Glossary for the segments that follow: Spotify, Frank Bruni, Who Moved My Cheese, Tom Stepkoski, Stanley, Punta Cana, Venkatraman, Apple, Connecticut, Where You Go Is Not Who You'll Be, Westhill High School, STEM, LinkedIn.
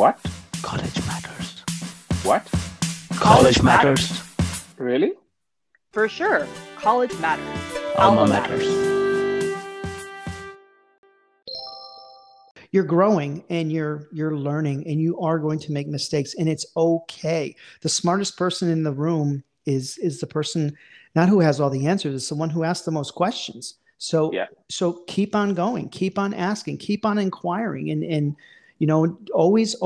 What? College matters. What? College matters. Really? For sure. College matters. Alma matters. You're growing and you're learning and you are going to make mistakes, and it's okay. The smartest person in the room is the person not who has all the answers, it's the one who asks the most questions. So, yeah. So keep on going, keep on asking, keep on inquiring, and you know, always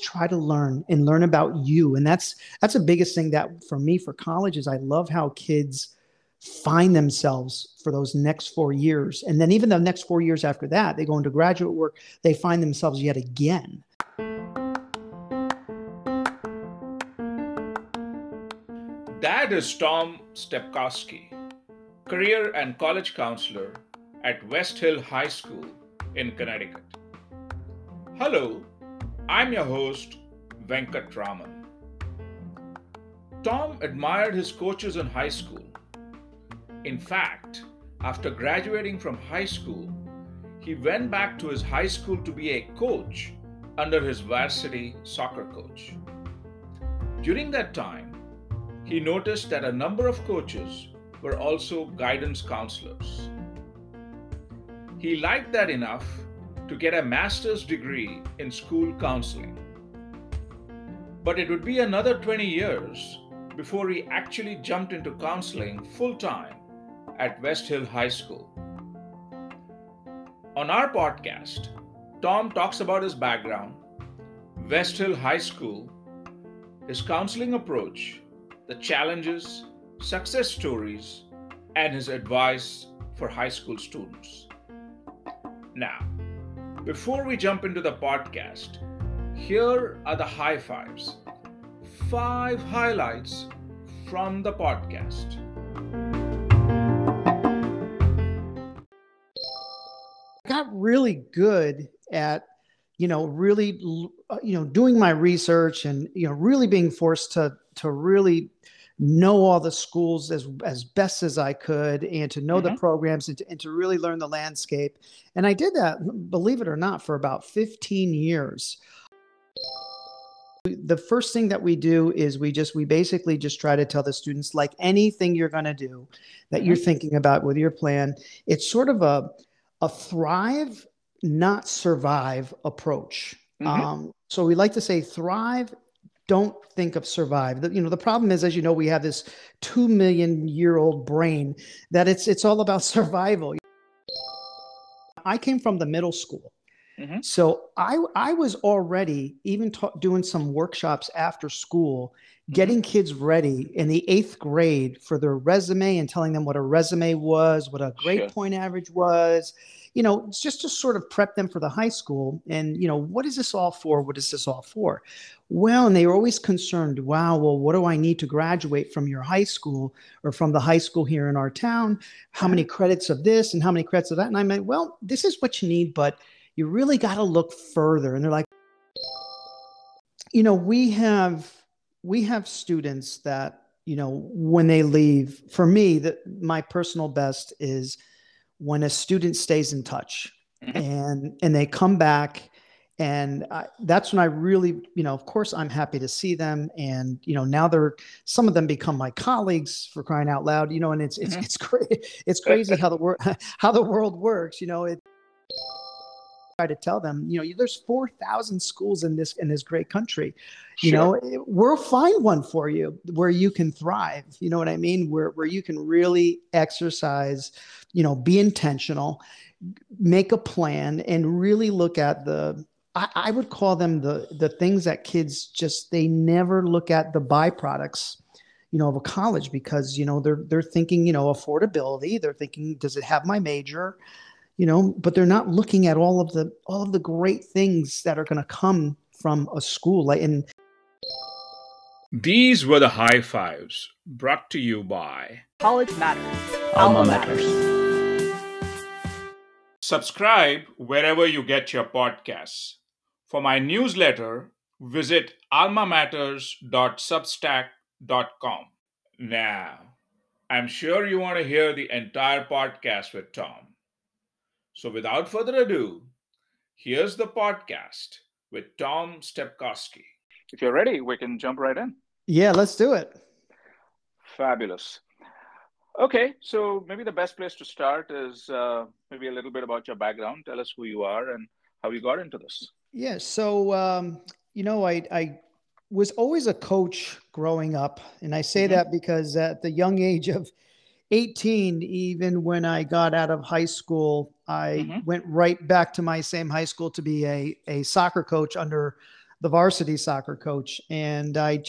try to learn and learn about you. And that's the biggest thing that for me for college is I love how kids find themselves for those next 4 years. And then even the next 4 years after that, they go into graduate work, they find themselves yet again. That is Tom Stepkoski, career and college counselor at Westhill High School in Connecticut. Hello, I'm your host, Venkatraman. Tom admired his coaches in high school. In fact, after graduating from high school, he went back to his high school to be a coach under his varsity soccer coach. During that time, he noticed that a number of coaches were also guidance counselors. He liked that enough to get a master's degree in school counseling. But it would be another 20 years before he actually jumped into counseling full-time at Westhill High School. On our podcast, Tom talks about his background, Westhill High School, his counseling approach, the challenges, success stories, and his advice for high school students. Now, before we jump into the podcast, here are the high fives. 5 highlights from the podcast. I got really good at, doing my research and, really being forced to really know all the schools as best as I could, and to know the programs, and to really learn the landscape. And I did that, believe it or not, for about 15 years. The first thing that we do is we basically just try to tell the students, like anything you're going to do that you're thinking about with your plan, it's sort of a thrive, not survive approach. So we like to say thrive, don't think of survive. The problem is, as you know, we have this 2-million-year-old brain that it's all about survival. I came from the middle school. So I was already even doing some workshops after school, getting kids ready in the 8th grade for their resume and telling them what a resume was, what a grade point average was, it's just to sort of prep them for the high school. And, what is this all for? What is this all for? Well, and they were always concerned, what do I need to graduate from your high school or from the high school here in our town? How many credits of this and how many credits of that? And I meant, well, this is what you need, but you really got to look further. And they're like, we have students that, when they leave, for me, my personal best is when a student stays in touch and they come back, and that's when I really, of course I'm happy to see them. And, now some of them become my colleagues, for crying out loud, and it's crazy how the world works, Try to tell them, there's 4,000 schools in this great country. We'll find one for you where you can thrive. You know what I mean? Where you can really exercise, be intentional, make a plan, and really look at I would call them the things that kids they never look at, the byproducts, of a college, because, they're thinking, affordability, they're thinking, does it have my major? But they're not looking at all of the great things that are going to come from a school. And these were the high fives brought to you by College Matters. Alma Matters. Subscribe wherever you get your podcasts. For my newsletter, visit almamatters.substack.com. Now, I'm sure you want to hear the entire podcast with Tom. So without further ado, here's the podcast with Tom Stepkoski. If you're ready, we can jump right in. Yeah, let's do it. Fabulous. Okay, so maybe the best place to start is maybe a little bit about your background. Tell us who you are and how you got into this. Yeah, so, I was always a coach growing up. And I say that because at the young age of 18, even when I got out of high school, I went right back to my same high school to be a soccer coach under the varsity soccer coach. And I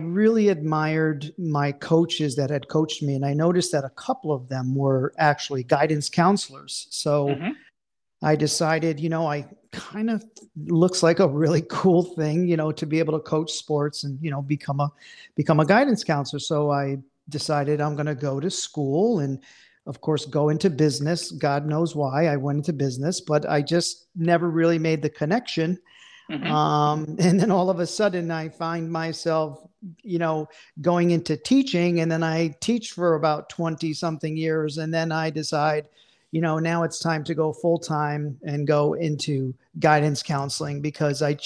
really admired my coaches that had coached me. And I noticed that a couple of them were actually guidance counselors. So I decided, I kind of looks like a really cool thing, to be able to coach sports and, become a guidance counselor. So I decided I'm going to go to school and, of course, go into business. God knows why I went into business, but I just never really made the connection. And then all of a sudden I find myself, going into teaching, and then I teach for about 20 something years. And then I decide, now it's time to go full time and go into guidance counseling, because I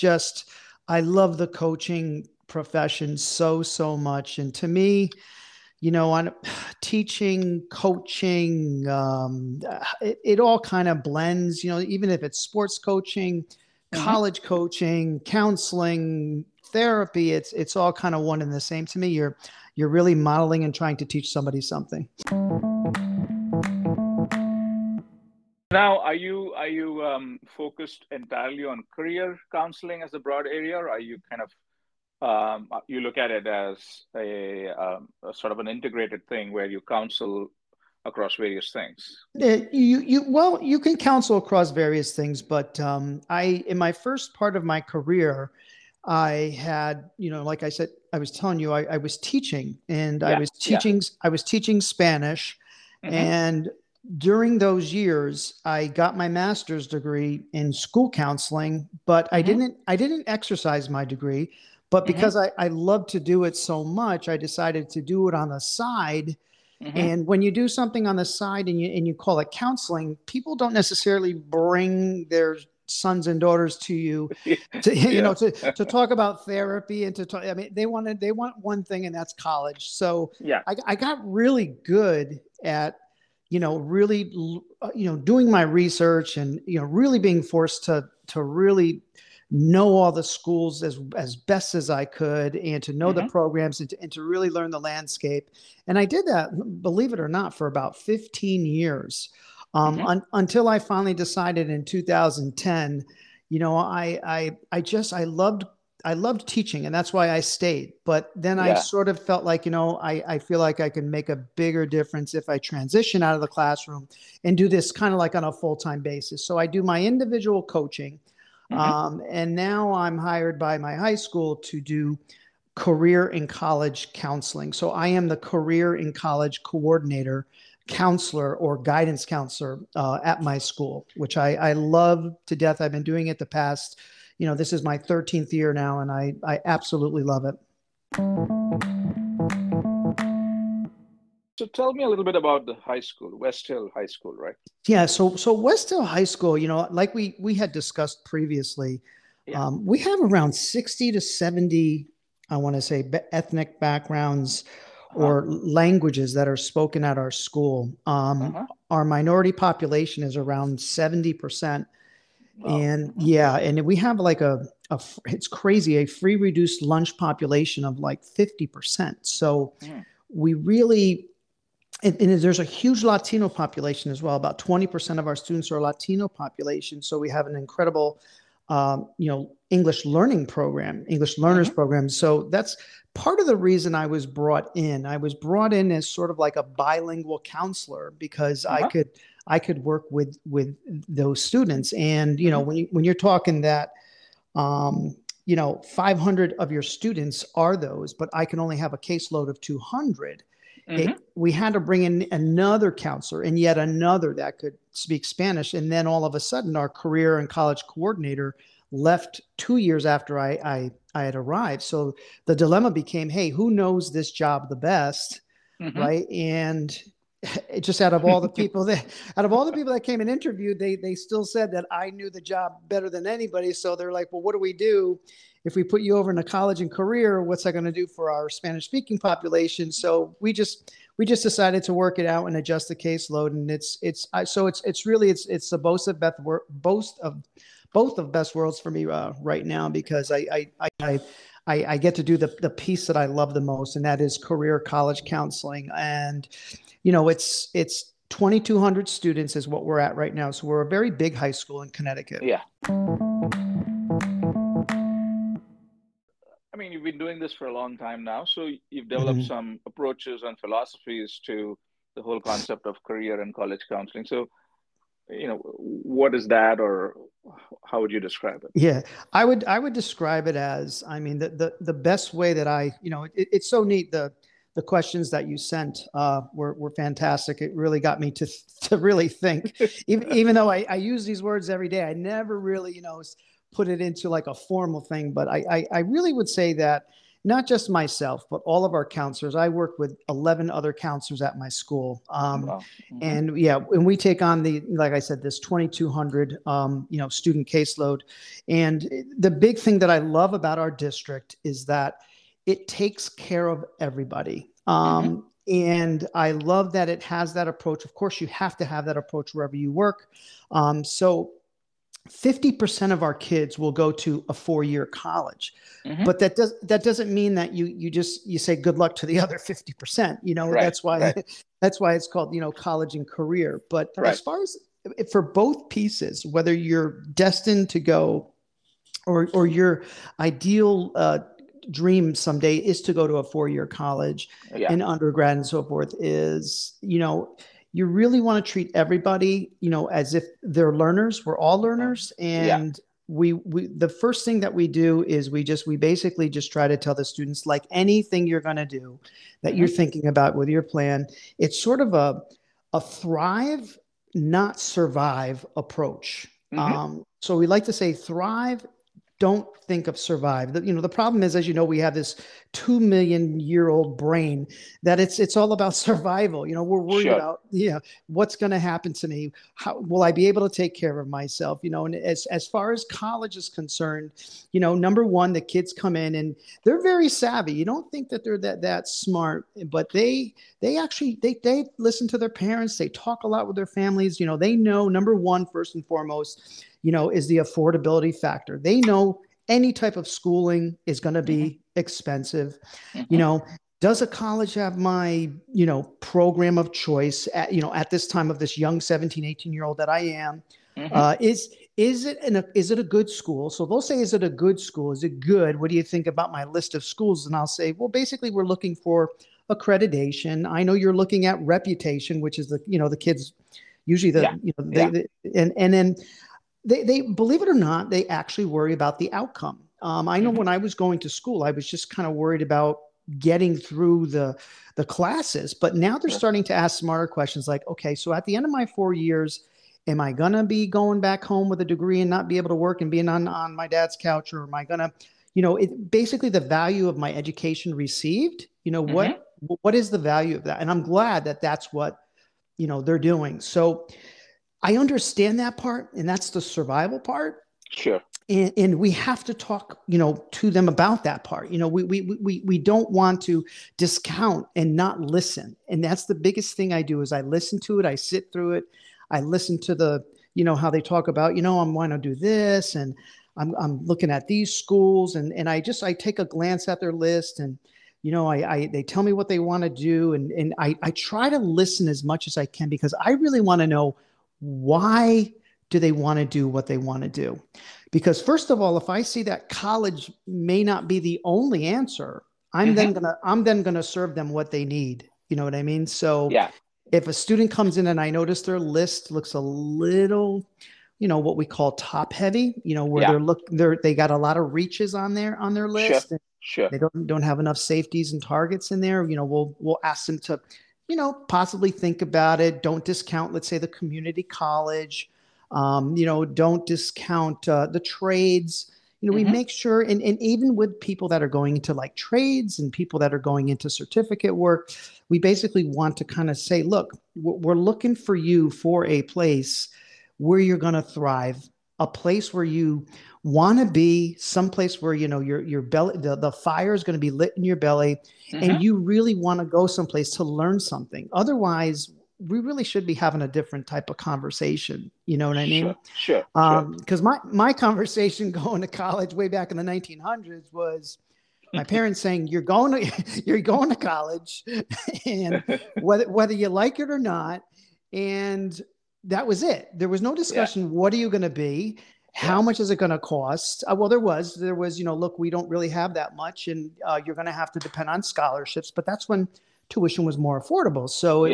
love the coaching profession so much. And to me, on teaching, coaching, it all kind of blends, even if it's sports coaching, college coaching, counseling, therapy, it's all kind of one and the same to me. You're really modeling and trying to teach somebody something. Now, are you focused entirely on career counseling as a broad area, or are you kind of you look at it as a sort of an integrated thing where you counsel across various things? You can counsel across various things, but in my first part of my career, I had, like I said, I was telling you, I was teaching, and I was teaching Spanish, and during those years, I got my master's degree in school counseling, but I didn't exercise my degree. But because I loved to do it so much, I decided to do it on the side. And when you do something on the side and you call it counseling, people don't necessarily bring their sons and daughters to you, to talk about therapy and to talk. I mean, they want one thing, and that's college. So I got really good at, really, doing my research and, really being forced to really know all the schools as best as I could, and to know the programs and to really learn the landscape. And I did that, believe it or not, for about 15 years until I finally decided in 2010, I loved teaching, and that's why I stayed. But then I sort of felt like, I feel like I can make a bigger difference if I transition out of the classroom and do this kind of like on a full-time basis. So I do my individual coaching. And now I'm hired by my high school to do career and college counseling. So I am the career and college coordinator, counselor, or guidance counselor at my school, which I love to death. I've been doing it the past, this is my 13th year now, and I absolutely love it. So tell me a little bit about the high school, Westhill High School, right? Yeah. So Westhill High School, like we had discussed previously, we have around 60 to 70, I want to say, ethnic backgrounds or languages that are spoken at our school. Our minority population is around 70%. Wow. And we have like it's crazy, a free reduced lunch population of like 50%. So we really... And there's a huge Latino population as well. About 20% of our students are Latino population. So we have an incredible, English learning program, English learners program. So that's part of the reason I was brought in. I was brought in as sort of like a bilingual counselor, because I could work with those students. And, when you're talking that, 500 of your students are those, but I can only have a caseload of 200. We had to bring in another counselor and yet another that could speak Spanish. And then all of a sudden, our career and college coordinator left 2 years after I had arrived. So the dilemma became, hey, who knows this job the best, right? And just out of all the people that came and interviewed, they still said that I knew the job better than anybody. So they're like, well, what do we do if we put you over in a college and career? What's that going to do for our Spanish speaking population? So we just decided to work it out and adjust the caseload. And it's really the both of best worlds for me right now, because I get to do the piece that I love the most, and that is career college counseling. And, you know, it's 2,200 students is what we're at right now. So we're a very big high school in Connecticut. Yeah. I mean, you've been doing this for a long time now, so you've developed some approaches and philosophies to the whole concept of career and college counseling. So, you know, what is that, or how would you describe it? Yeah, I would describe it as, I mean, the best way that I, you know, it's so neat. The questions that you sent were fantastic. It really got me to really think, even though I use these words every day, I never really, you know, put it into like a formal thing. But I really would say that not just myself, but all of our counselors. I work with 11 other counselors at my school. Wow. Mm-hmm. And yeah, and we take on like I said, this 2,200, you know, student caseload. And the big thing that I love about our district is that it takes care of everybody. And I love that it has that approach. Of course, you have to have that approach wherever you work. So 50% of our kids will go to a four-year college, but that doesn't mean that you say good luck to the other 50%. You know, right, that's why it's called, you know, college and career. But as far as for both pieces, whether you're destined to go or your ideal dream someday is to go to a four-year college and undergrad and so forth, is, you know, you really want to treat everybody, you know, as if they're learners. We're all learners. And we the first thing that we do is we basically just try to tell the students, like, anything you're going to do that you're thinking about with your plan, it's sort of a thrive, not survive approach. So we like to say thrive, don't think of survive. You know, the problem is, as you know, we have this 2 million-year-old brain that it's all about survival. You know, we're worried about, you know, what's going to happen to me? How will I be able to take care of myself? You know, and as far as college is concerned, you know, number one, the kids come in and they're very savvy. You don't think that they're that smart, but they actually listen to their parents. They talk a lot with their families. You know, they know, number one, first and foremost, you know, is the affordability factor. They know any type of schooling is going to be expensive. You know, does a college have my, you know, program of choice at, you know, at this time of this young 17, 18-year-old that I am? Is it a good school? So they'll say, is it a good school? Is it good? What do you think about my list of schools? And I'll say, well, basically we're looking for accreditation. I know you're looking at reputation, which is the, you know, the kids usually and then They believe it or not, they actually worry about the outcome. I know when I was going to school, I was just kind of worried about getting through the classes, but now they're starting to ask smarter questions like, okay, so at the end of my 4 years, am I going to be going back home with a degree and not be able to work and being on my dad's couch? Or am I going to, you know, it basically the value of my education received, you know, what is the value of that? And I'm glad that that's what, you know, they're doing. So I understand that part, and that's the survival part. Sure. And we have to talk, you know, to them about that part. You know, we don't want to discount and not listen. And that's the biggest thing I do is I listen to it. I sit through it. I listen to the, you know, how they talk about, you know, I'm going to do this and I'm looking at these schools and I take a glance at their list and, you know, they tell me what they want to do. And I try to listen as much as I can, because I really want to know, why do they want to do what they want to do? Because first of all, if I see that college may not be the only answer, I'm then gonna serve them what they need. You know what I mean? So if a student comes in and I notice their list looks a little, you know, what we call top heavy, you know, where they got a lot of reaches on their list. Sure. They don't have enough safeties and targets in there. You know, we'll ask them to, you know, possibly think about it. Don't discount, let's say, the community college. You know, don't discount the trades. You know, we make sure, and even with people that are going into like trades and people that are going into certificate work, we basically want to kind of say, look, we're looking for you for a place where you're going to thrive, a place where you want to be, someplace where, you know, your belly, the fire is going to be lit in your belly, and you really want to go someplace to learn something. Otherwise, we really should be having a different type of conversation. You know what I mean? Sure. Because my conversation going to college way back in the 1900s was my parents saying, you're going to college, and whether you like it or not. And that was it. There was no discussion. Yeah. What are you going to be? How much is it going to cost? Well, there was, you know, look, we don't really have that much, and you're going to have to depend on scholarships. But that's when tuition was more affordable. So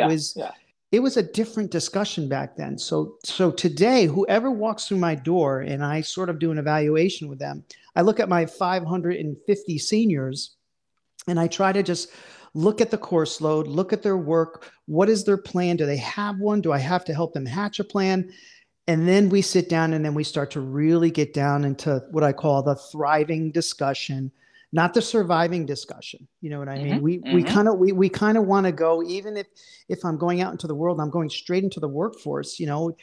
it was a different discussion back then. So today, whoever walks through my door and I sort of do an evaluation with them, I look at my 550 seniors and I try to just look at the course load, look at their work. What is their plan? Do they have one? Do I have to help them hatch a plan? And then we sit down and then we start to really get down into what I call the thriving discussion, not the surviving discussion. You know what I mean? We kind of want to go, even if I'm going out into the world, I'm going straight into the workforce, you know,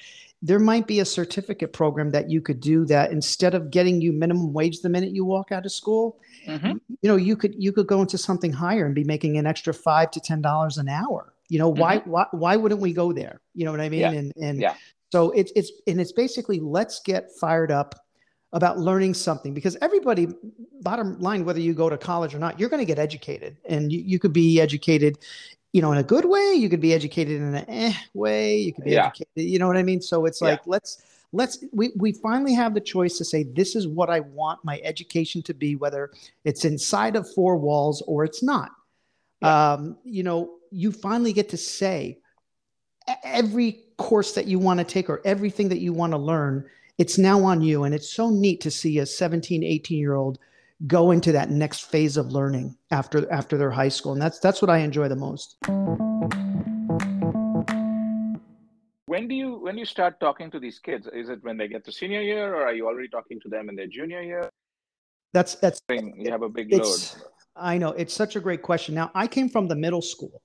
there might be a certificate program that you could do that instead of getting you minimum wage the minute you walk out of school, you know, you could go into something higher and be making an extra $5 to $10 an hour. You know, why wouldn't we go there? You know what I mean? Yeah. And so it's basically, let's get fired up about learning something, because everybody, bottom line, whether you go to college or not, you're going to get educated, and you could be educated, you know, in a good way, you could be educated in an way, you could be educated, you know what I mean? So it's like, we finally have the choice to say, this is what I want my education to be, whether it's inside of four walls or it's not. You know, you finally get to say every course that you want to take or everything that you want to learn, it's now on you. And it's so neat to see a 17, 18-year-old go into that next phase of learning after their high school. And that's what I enjoy the most. When you start talking to these kids, is it when they get to senior year, or are you already talking to them in their junior year? That's you have a big load. I know, it's such a great question. Now, I came from the middle school.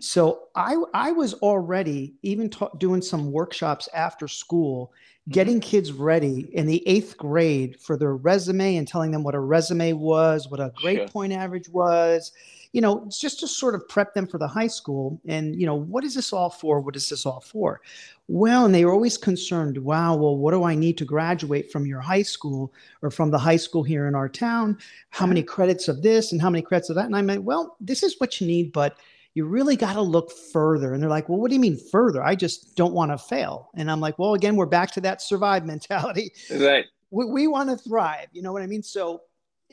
So I was already even doing some workshops after school, getting kids ready in the 8th grade for their resume and telling them what a resume was, what a grade point average was, you know, just to sort of prep them for the high school. And, you know, what is this all for? What is this all for? Well, and they were always concerned, what do I need to graduate from your high school or from the high school here in our town? How many credits of this and how many credits of that? And I meant, well, this is what you need, but you really got to look further. And they're like, well, what do you mean further? I just don't want to fail. And I'm like, well, again, we're back to that survive mentality. Right. We want to thrive. You know what I mean? So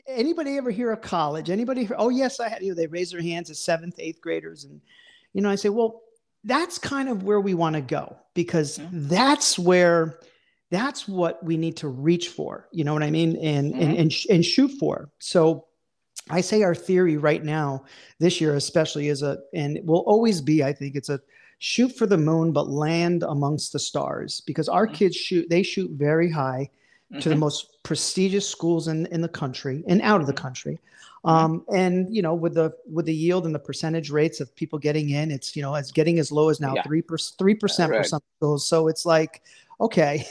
anybody ever hear of college? Anybody? Oh, yes, I had, you know, they raise their hands as 7th, 8th graders. And, you know, I say, well, that's kind of where we want to go, because that's what we need to reach for. You know what I mean? And shoot for. So I say our theory right now, this year especially, is and it will always be, I think, it's a shoot for the moon, but land amongst the stars, because our kids shoot very high to the most prestigious schools in the country and out of the country. And, you know, with the yield and the percentage rates of people getting in, it's, you know, it's getting as low as now 3% for some schools. So it's like, okay,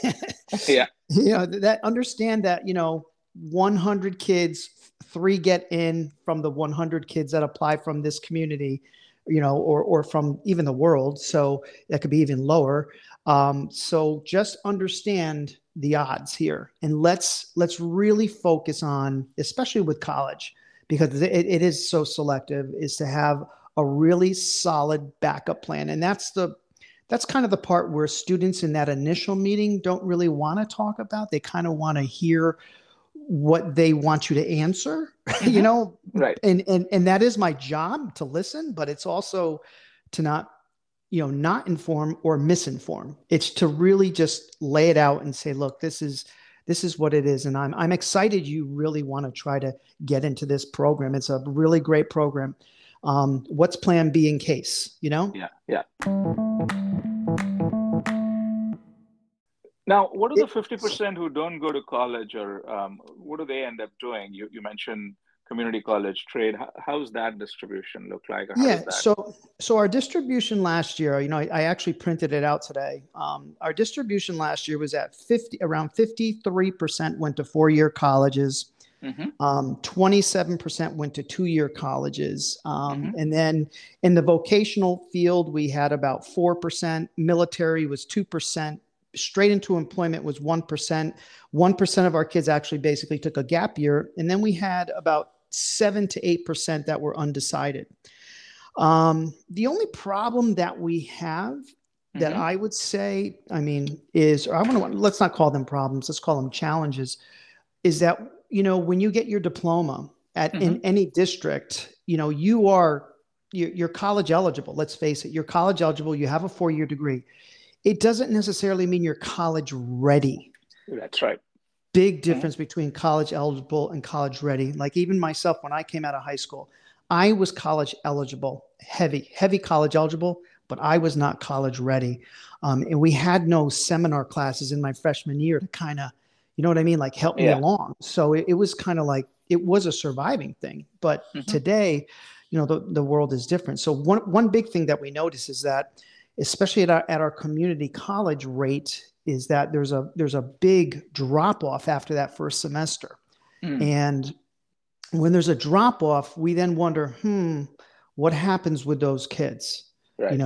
you know, understand that, you know, 100 kids, 3 get in from the 100 kids that apply from this community, you know, or from even the world. So that could be even lower. So just understand the odds here, and let's really focus on, especially with college, because it is so selective, is to have a really solid backup plan. And that's kind of the part where students in that initial meeting don't really want to talk about. They kind of want to hear what they want you to answer, you know, and that is my job, to listen, but it's also to not, you know, not inform or misinform. It's to really just lay it out and say, look, this is what it is. And I'm excited. You really want to try to get into this program. It's a really great program. What's plan B in case, you know? Yeah. Now, what are the 50% who don't go to college, or what do they end up doing? You mentioned community college, trade. How's that distribution look like? So our distribution last year, I actually printed it out today. Our distribution last year was at around 53% went to four-year colleges. 27% went to two-year colleges. And then in the vocational field, we had about 4%. Military was 2%. Straight into employment was 1%. 1% of our kids actually basically took a gap year. And then we had about 7 to 8% that were undecided. The only problem that we have that I would say, let's not call them problems, let's call them challenges, is that, when you get your diploma at in any district, you're college eligible. Let's face it, you're college eligible. You have a four-year degree. It doesn't necessarily mean you're college ready. That's right. Big difference between college eligible and college ready. Like even myself, when I came out of high school, I was college eligible, heavy college eligible, but I was not college ready. And we had no seminar classes in my freshman year to kind of, like help me along. So it was kind of like, it was a surviving thing. But today, the world is different. So one big thing that we notice is that, especially at our community college rate, is that there's a big drop off after that first semester. And when there's a drop off, we then wonder, what happens with those kids? Right.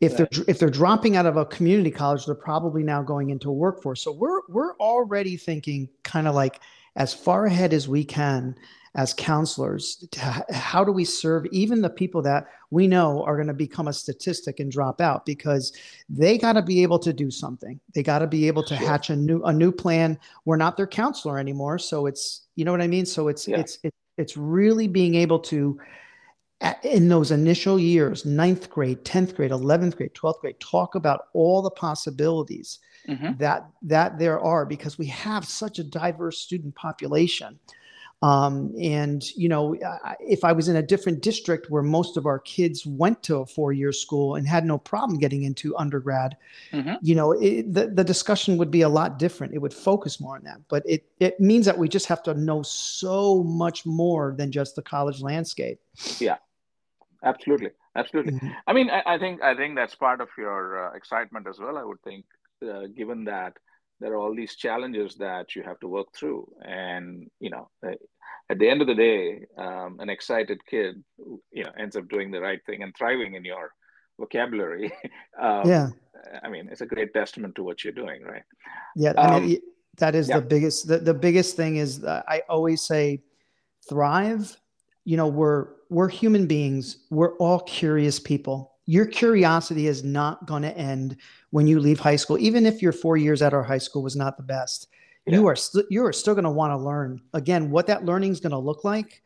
If they're dropping out of a community college, they're probably now going into a workforce. So we're already thinking kind of like as far ahead as we can as counselors, how do we serve even the people that we know are going to become a statistic and drop out, because they got to be able to do something. They got to be able to hatch a new plan. We're not their counselor anymore. So it's, So it's really being able to, in those initial years, 9th grade, 10th grade, 11th grade, 12th grade, talk about all the possibilities that there are, because we have such a diverse student population. If I was in a different district where most of our kids went to a four-year school and had no problem getting into undergrad, the discussion would be a lot different. It would focus more on that, but it means that we just have to know so much more than just the college landscape. Yeah, absolutely. I mean, I think that's part of your excitement as well. I would think, given that there are all these challenges that you have to work through. And, at the end of the day, an excited kid, ends up doing the right thing and thriving in your vocabulary. It's a great testament to what you're doing, right? Yeah. That is the biggest thing is I always say thrive. We're human beings. We're all curious people. Your curiosity is not going to end when you leave high school. Even if your 4 years at our high school was not the best, you are still going to want to learn. Again, what that learning is going to look like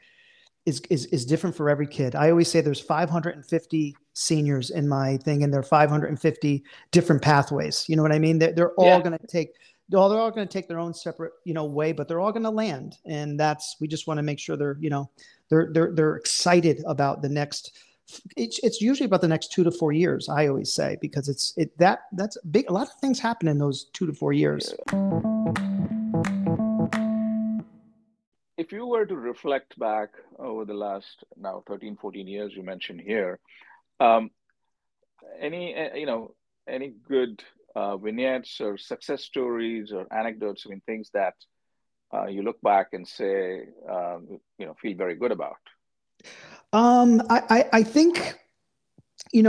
is different for every kid. I always say there's 550 seniors in my thing, and there are 550 different pathways. You know what I mean? They're all going to take. They're all going to take their own separate, way, but they're all going to land. And we just want to make sure they're excited about the next. It's usually about the next 2 to 4 years, I always say, because that's big. A lot of things happen in those 2 to 4 years. If you were to reflect back over the last 13, 14 years you mentioned here, any good vignettes or success stories or anecdotes, things that you look back and say, feel very good about? I think, we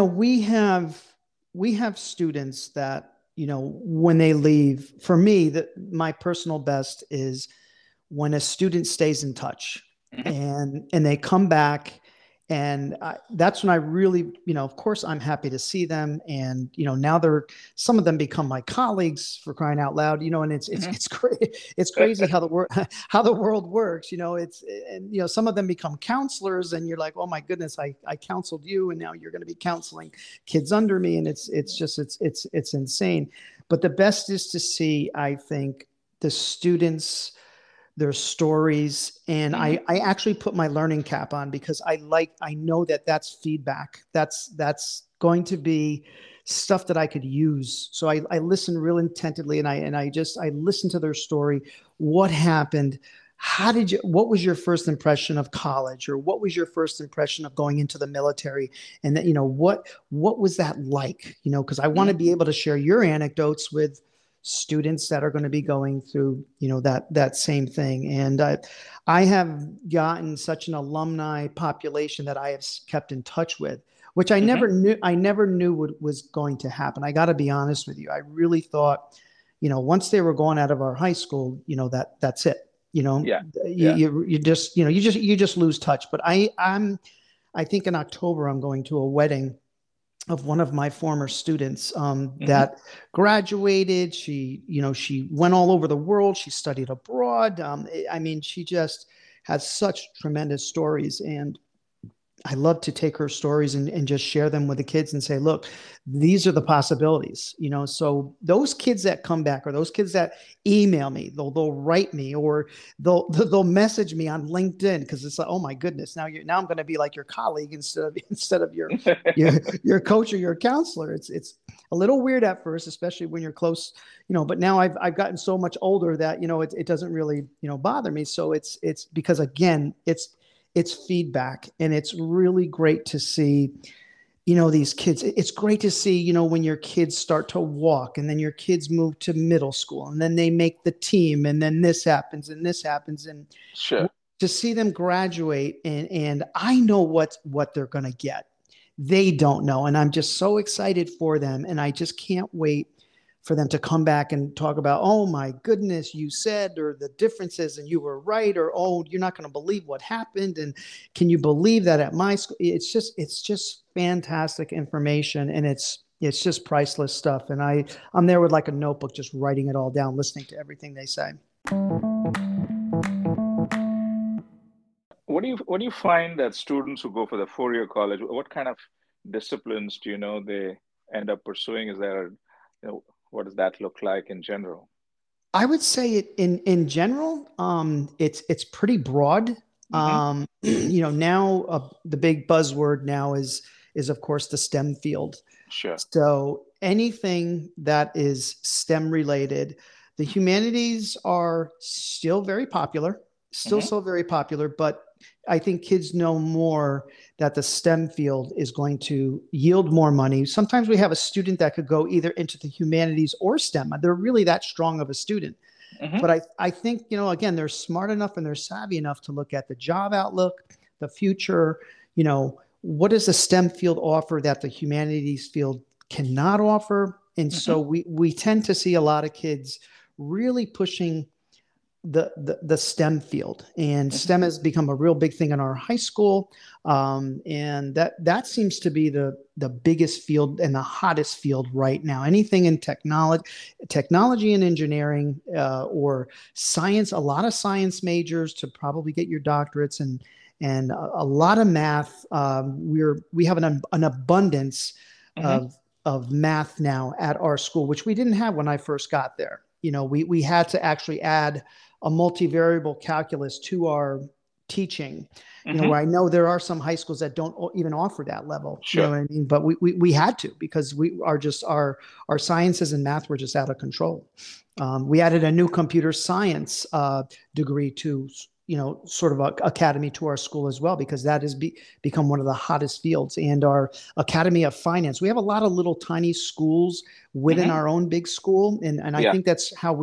have students that, when they leave, for me, my personal best is when a student stays in touch and they come back, and that's when I really, of course I'm happy to see them. And, now some of them become my colleagues, for crying out loud, and it's great. It's crazy how the world works, some of them become counselors, and you're like, oh my goodness, I counseled you, and now you're going to be counseling kids under me. And it's just insane. But the best is to see, I think, the students, their stories. And I actually put my learning cap on, because I know that's feedback. That's going to be stuff that I could use. So I listened real intently, and I listened to their story. What happened? How did you, what was your first impression of college, or what was your first impression of going into the military? And that, you know, what was that like? You know, cause I want to be able to share your anecdotes with students that are going to be going through, you know, that same thing. And I have gotten such an alumni population that I have kept in touch with, which I never knew, what was going to happen. I got to be honest with you. I really thought, you know, once they were gone out of our high school, you know, that's it. You know, you just lose touch. But I think in October, I'm going to a wedding of one of my former students that graduated. She, you know, she went all over the world. She studied abroad. I mean, she just has such tremendous stories. And I love to take her stories and just share them with the kids and say, look, these are the possibilities, you know. So those kids that come back, or those kids that email me, they'll write me, or they'll message me on LinkedIn, because it's like, oh my goodness, now I'm going to be like your colleague instead of your coach or your counselor. It's a little weird at first, especially when you're close, you know. But now I've gotten so much older that, you know, it doesn't really, you know, bother me. So it's because, again, it's feedback, and it's really great to see, you know, these kids. It's great to see, you know, when your kids start to walk, and then your kids move to middle school, and then they make the team, and then this happens. And sure, to see them graduate, and I know what they're going to get. They don't know. And I'm just so excited for them. And I just can't wait for them to come back and talk about, oh my goodness, you said, or the differences, and you were right, or, oh, you're not going to believe what happened, and can you believe that at my school? It's just fantastic information, and it's just priceless stuff. And I'm there with like a notebook, just writing it all down, listening to everything they say. What do you find that students who go for the four-year college, what kind of disciplines do you know they end up pursuing? Is there, you know, what does that look like in general? I would say in general, it's pretty broad. You know, now the big buzzword now is of course the STEM field. Sure. So anything that is STEM related, the humanities are still very popular, so very popular, but I think kids know more that the STEM field is going to yield more money. Sometimes we have a student that could go either into the humanities or STEM. They're really that strong of a student. But I think, you know, again, they're smart enough and they're savvy enough to look at the job outlook, the future, you know, what does the STEM field offer that the humanities field cannot offer? And so we tend to see a lot of kids really pushing the STEM field, and STEM has become a real big thing in our high school. And that seems to be the biggest field and the hottest field right now. Anything in technology and engineering, or science, a lot of science majors to probably get your doctorates, and a lot of math. We have an abundance of math now at our school, which we didn't have when I first got there. You know, we had to actually add a multivariable calculus to our teaching, you know, where I know there are some high schools that don't even offer that level, you know what I mean? But we had to, because we are just, our sciences and math were just out of control. We added a new computer science degree to, you know, sort of academy to our school as well, because that has become one of the hottest fields. And our Academy of Finance, we have a lot of little tiny schools within our own big school. And I think that's how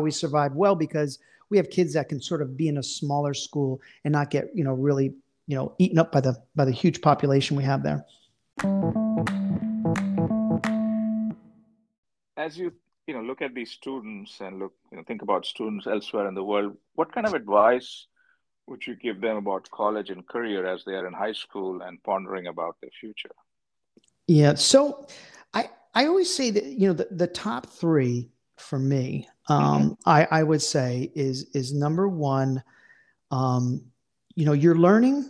we survive well, because we have kids that can sort of be in a smaller school and not get, you know, really, you know, eaten up by the huge population we have there. As you know, look at these students and think about students elsewhere in the world, what kind of advice would you give them about college and career as they are in high school and pondering about their future? Yeah. So I always say that, you know, the top three for me, I would say is number one, you know, your learning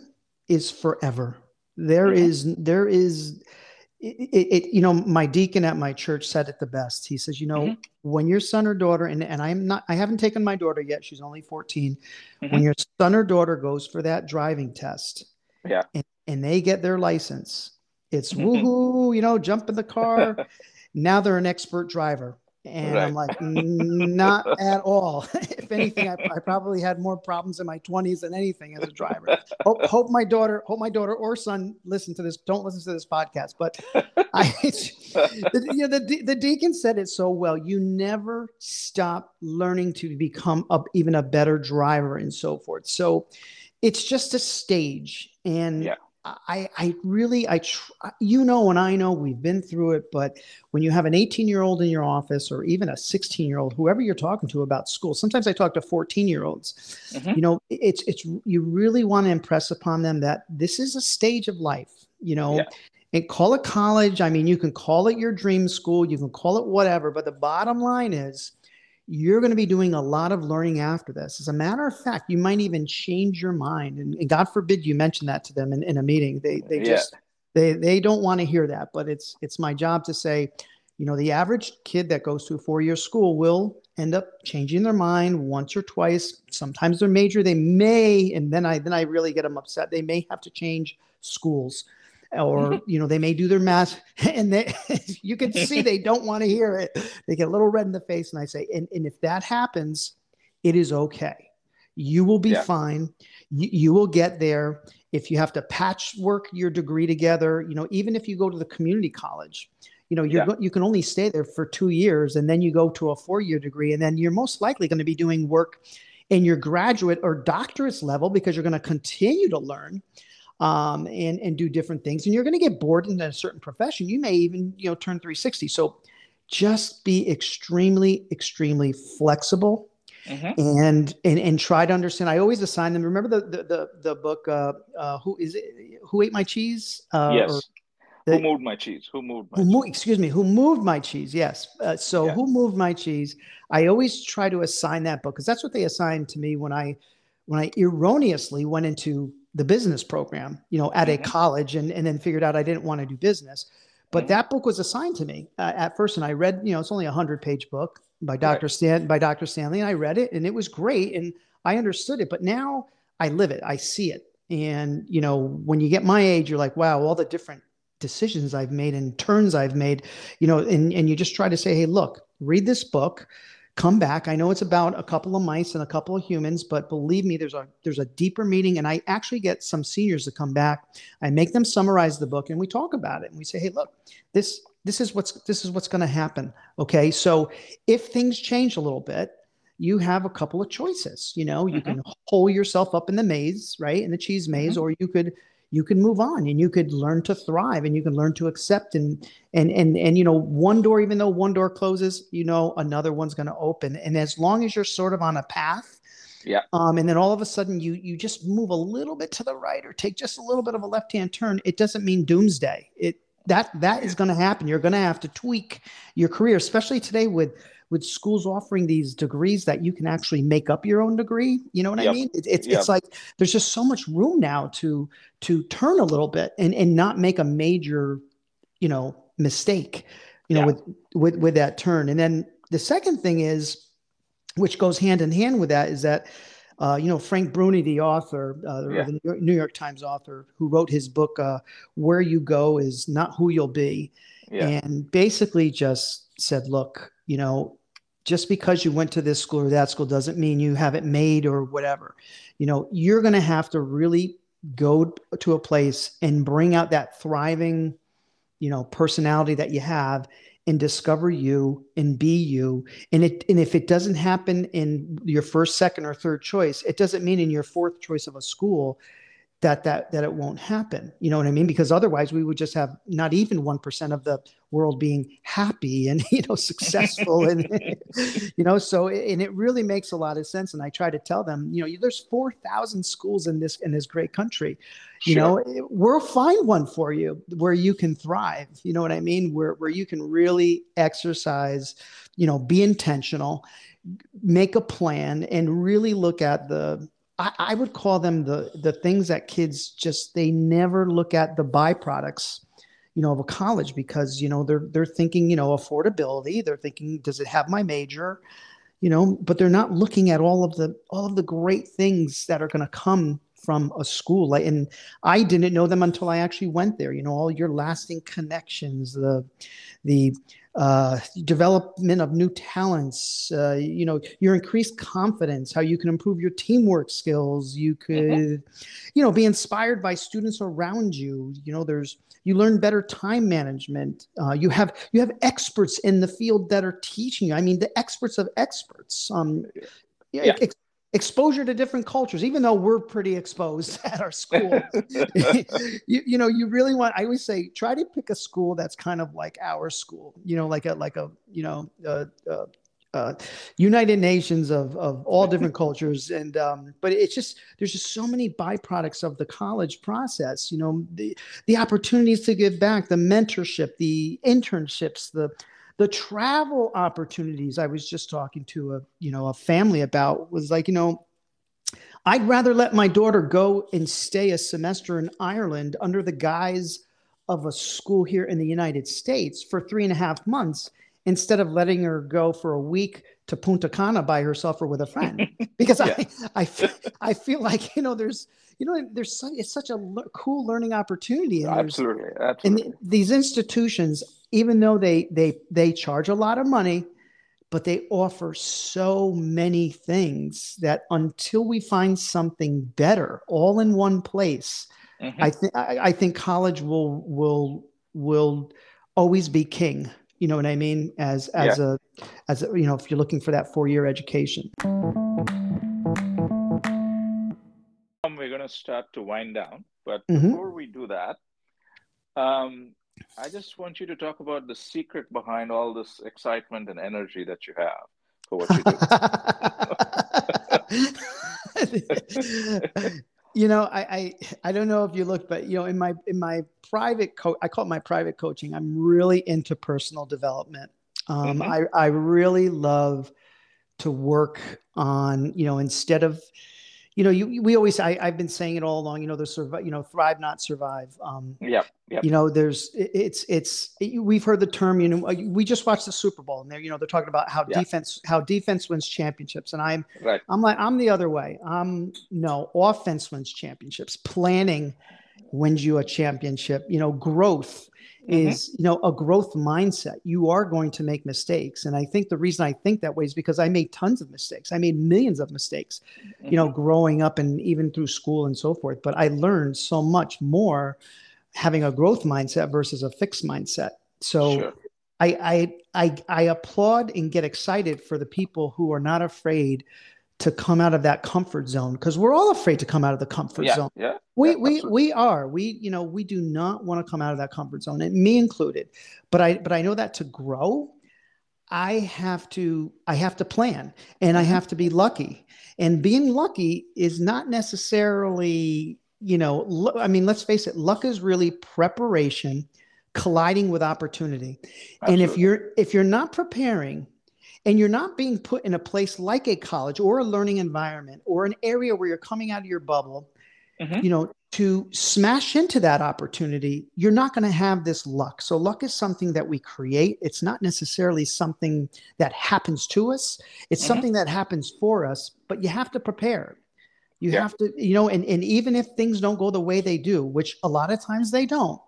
is forever. There is, you know, my deacon at my church said it the best. He says, you know, when your son or daughter, and I haven't taken my daughter yet, she's only 14. When your son or daughter goes for that driving test and they get their license, It's woohoo, you know, jump in the car. Now they're an expert driver. And right. I'm like, not at all. If anything, I probably had more problems in my 20s than anything as a driver. Hope my daughter or son listen to this. Don't listen to this podcast. But the deacon said it so well. You never stop learning to become even a better driver and so forth. So it's just a stage. And yeah. I know we've been through it, but when you have an 18-year-old in your office or even a 16-year-old, whoever you're talking to about school, sometimes I talk to 14-year-olds, you know, it's, you really want to impress upon them that this is a stage of life, you know, yeah. and call it college. I mean, you can call it your dream school, you can call it whatever, but the bottom line is you're going to be doing a lot of learning after this. As a matter of fact, you might even change your mind. And God forbid you mention that to them in a meeting. They don't want to hear that. But it's my job to say, you know, the average kid that goes through a 4-year school will end up changing their mind once or twice. Sometimes their major, they may, and then I really get them upset. They may have to change schools. Or, you know, they may do their math and you can see they don't want to hear it. They get a little red in the face. And I say, and if that happens, it is okay. You will be yeah. fine. You will get there. If you have to patchwork your degree together, you know, even if you go to the community college, you know, you're yeah. You can only stay there for 2 years and then you go to a 4-year degree and then you're most likely going to be doing work in your graduate or doctorate level because you're going to continue to learn. And do different things. And you're going to get bored in a certain profession. You may even, you know, turn 360. So just be extremely, extremely flexible and try to understand. I always assign them. Remember the book, who is it? Who Ate My Cheese? Yes. Who Moved My Cheese? Who Moved My Cheese? Yes. So Who Moved My Cheese? I always try to assign that book because that's what they assigned to me when I erroneously went into the business program, you know, at a college and then figured out I didn't want to do business. But that book was assigned to me at first. And I read, you know, it's only 100-page book by Dr. Stanley. And I read it and it was great. And I understood it, but now I live it. I see it. And, you know, when you get my age, you're like, wow, all the different decisions I've made and turns I've made, you know, and you just try to say, hey, look, read this book. Come back. I know it's about a couple of mice and a couple of humans, but believe me, there's a deeper meaning. And I actually get some seniors to come back. I make them summarize the book and we talk about it and we say, hey, look, this is what's going to happen. Okay. So if things change a little bit, you have a couple of choices, you know, you can hole yourself up in the maze, right? In the cheese maze, or you could move on and you could learn to thrive and you can learn to accept and you know, one door, even though one door closes, you know, another one's going to open. And as long as you're sort of on a path, and then all of a sudden you just move a little bit to the right or take just a little bit of a left-hand turn, it doesn't mean doomsday. That is going to happen. You're going to have to tweak your career, especially today with schools offering these degrees that you can actually make up your own degree. You know what I mean? It's like there's just so much room now to turn a little bit and not make a major, you know, mistake, you know, with that turn. And then the second thing is, which goes hand in hand with that, is that you know, Frank Bruni, the author, the New York Times author, who wrote his book, Where You Go Is Not Who You'll Be. Yeah. And basically just said, look, you know, just because you went to this school or that school doesn't mean you have it made or whatever. You know, you're going to have to really go to a place and bring out that thriving, you know, personality that you have and discover you and be you. And if it doesn't happen in your first, second, or third choice, it doesn't mean in your fourth choice of a school that it won't happen. You know what I mean? Because otherwise we would just have not even 1% of the world being happy and, you know, successful and, you know, so, and it really makes a lot of sense. And I try to tell them, you know, there's 4,000 schools in this great country, you know, we'll find one for you where you can thrive. You know what I mean? Where you can really exercise, you know, be intentional, make a plan and really look at I would call them the things that kids just, they never look at the byproducts, you know, of a college because, you know, they're thinking, you know, affordability, they're thinking, does it have my major, you know, but they're not looking at all of the great things that are going to come from a school. Like, and I didn't know them until I actually went there. You know, all your lasting connections, the development of new talents, you know, your increased confidence, how you can improve your teamwork skills. You could, you know, be inspired by students around you. You know, you learn better time management. You have experts in the field that are teaching you. I mean, the experts of experts. Exposure to different cultures, even though we're pretty exposed at our school. you know, you really want, I always say, try to pick a school that's kind of like our school, you know, like a United Nations of all different cultures. And, but it's just, there's just so many byproducts of the college process, you know, the opportunities to give back, the mentorship, the internships, the travel opportunities. I was just talking to a family about, was like, you know, I'd rather let my daughter go and stay a semester in Ireland under the guise of a school here in the United States for 3.5 months instead of letting her go for a week to Punta Cana by herself or with a friend, because I feel like, you know, it's such a cool learning opportunity. And absolutely. And these institutions, even though they charge a lot of money, but they offer so many things that until we find something better, all in one place, I think college will always be king. You know what I mean? As a, you know, if you're looking for that 4-year education. We're going to start to wind down, but before we do that, I just want you to talk about the secret behind all this excitement and energy that you have for what you do. You know, I don't know if you looked, but, you know, in my private I call it my private coaching, I'm really into personal development. I really love to work on, you know, instead of, you know, we always, I've been saying it all along, you know, thrive, not survive. You know, we've heard the term, you know, we just watched the Super Bowl and they're talking about how defense wins championships. And I'm the other way. Offense wins championships. Planning wins you a championship. You know, growth is, you know, a growth mindset. You are going to make mistakes. And I think the reason I think that way is because I made tons of mistakes. I made millions of mistakes, you know, growing up and even through school and so forth. But I learned so much more having a growth mindset versus a fixed mindset. So I applaud and get excited for the people who are not afraid to come out of that comfort zone, because we're all afraid to come out of the comfort zone. We do not want to come out of that comfort zone, and me included. But I know that to grow, I have to plan, and I have to be lucky. And being lucky is not necessarily, you know, I mean, let's face it, luck is really preparation colliding with opportunity. Absolutely. And if you're not preparing, and you're not being put in a place like a college or a learning environment or an area where you're coming out of your bubble, you know, to smash into that opportunity, you're not going to have this luck. So luck is something that we create. It's not necessarily something that happens to us. It's something that happens for us, but you have to prepare. You have to, you know, and even if things don't go the way they do, which a lot of times they don't,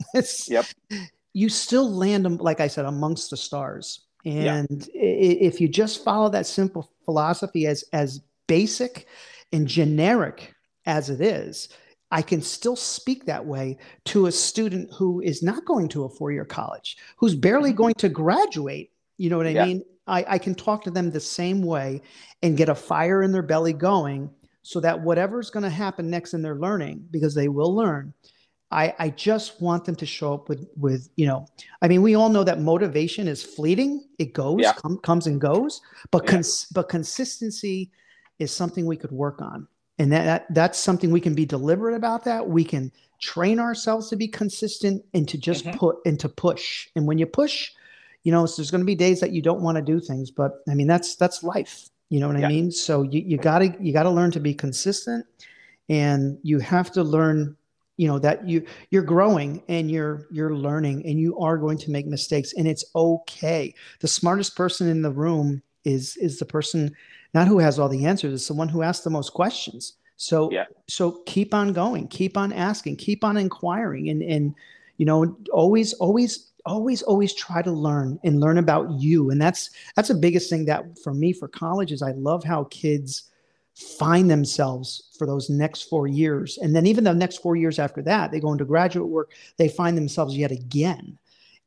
you still land them, like I said, amongst the stars. And if you just follow that simple philosophy, as basic and generic as it is, I can still speak that way to a student who is not going to a 4-year college, who's barely going to graduate. You know what I mean? I can talk to them the same way and get a fire in their belly going, so that whatever's going to happen next in their learning, because they will learn, I just want them to show up with, you know, I mean, we all know that motivation is fleeting. It goes, comes and goes, but but consistency is something we could work on. And that's something we can be deliberate about, that we can train ourselves to be consistent and to just push. And when you push, you know, so there's going to be days that you don't want to do things, but I mean, that's life. You know what I mean? So you gotta learn to be consistent, and you have to learn, you know, that you're growing and you're learning, and you are going to make mistakes, and it's okay. The smartest person in the room is the person, not who has all the answers. It's the one who asks the most questions. So, yeah. So keep on going, keep on asking, keep on inquiring, and, you know, always try to learn and learn about you. And that's the biggest thing that for me, for college, is I love how kids find themselves for those next 4 years. And then even the next 4 years after that, they go into graduate work, they find themselves yet again.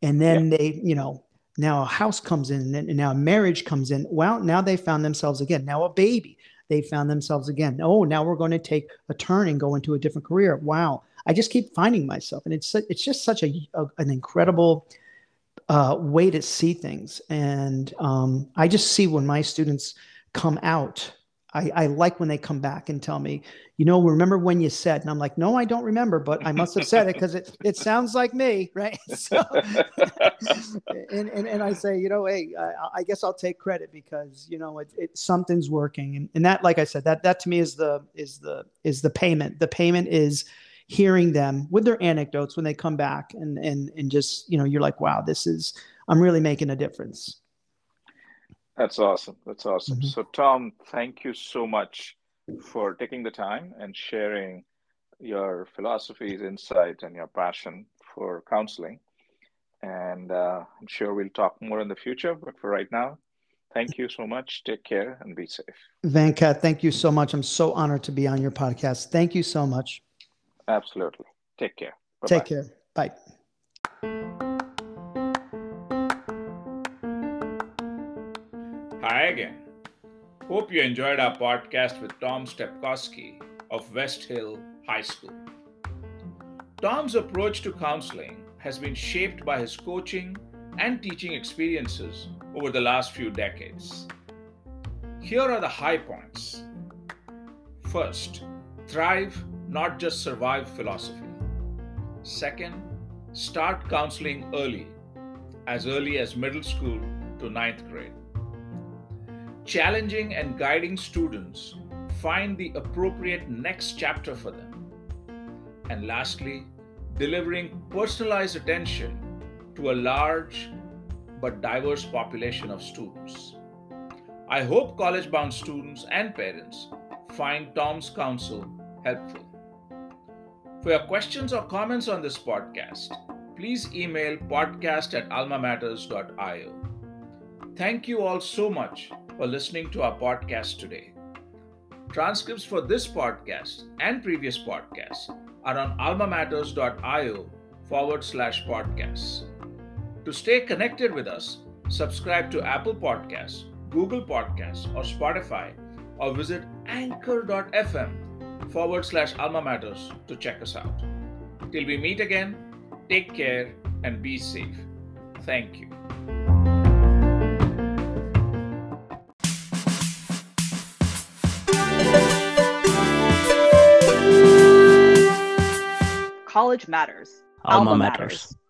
And then yeah. they, you know, now a house comes in, and now a marriage comes in. Well, now they found themselves again. Now a baby, they found themselves again. Oh, now we're going to take a turn and go into a different career. Wow. I just keep finding myself. And it's just such an incredible way to see things. And I just see when my students come out, I like when they come back and tell me, you know, remember when you said, and I'm like, no, I don't remember, but I must have said it because it sounds like me, right? So, and I say, you know, hey, I guess I'll take credit because, you know, something's working. And that, like I said, that to me is the payment. The payment is hearing them with their anecdotes when they come back and just, you know, you're like, wow, I'm really making a difference. That's awesome. That's awesome. Mm-hmm. So, Tom, thank you so much for taking the time and sharing your philosophies, insight, and your passion for counseling. And I'm sure we'll talk more in the future. But for right now, thank you so much. Take care and be safe. Venkat, thank you so much. I'm so honored to be on your podcast. Thank you so much. Absolutely. Take care. Bye-bye. Take care. Bye. Hi again. Hope you enjoyed our podcast with Tom Stepkoski of Westhill High School. Tom's approach to counseling has been shaped by his coaching and teaching experiences over the last few decades. Here are the high points. First, thrive, not just survive philosophy. Second, start counseling early as middle school to 9th grade. Challenging and guiding students find the appropriate next chapter for them. And lastly, delivering personalized attention to a large but diverse population of students. I hope college-bound students and parents find Tom's counsel helpful. For your questions or comments on this podcast, please email podcast@almamatters.io. Thank you all so much for listening to our podcast today. Transcripts for this podcast and previous podcasts are on almamatters.io/podcasts. To stay connected with us, subscribe to Apple Podcasts, Google Podcasts, or Spotify, or visit anchor.fm/almamatters to check us out. Till we meet again, take care and be safe. Thank you. College matters. Alma matters.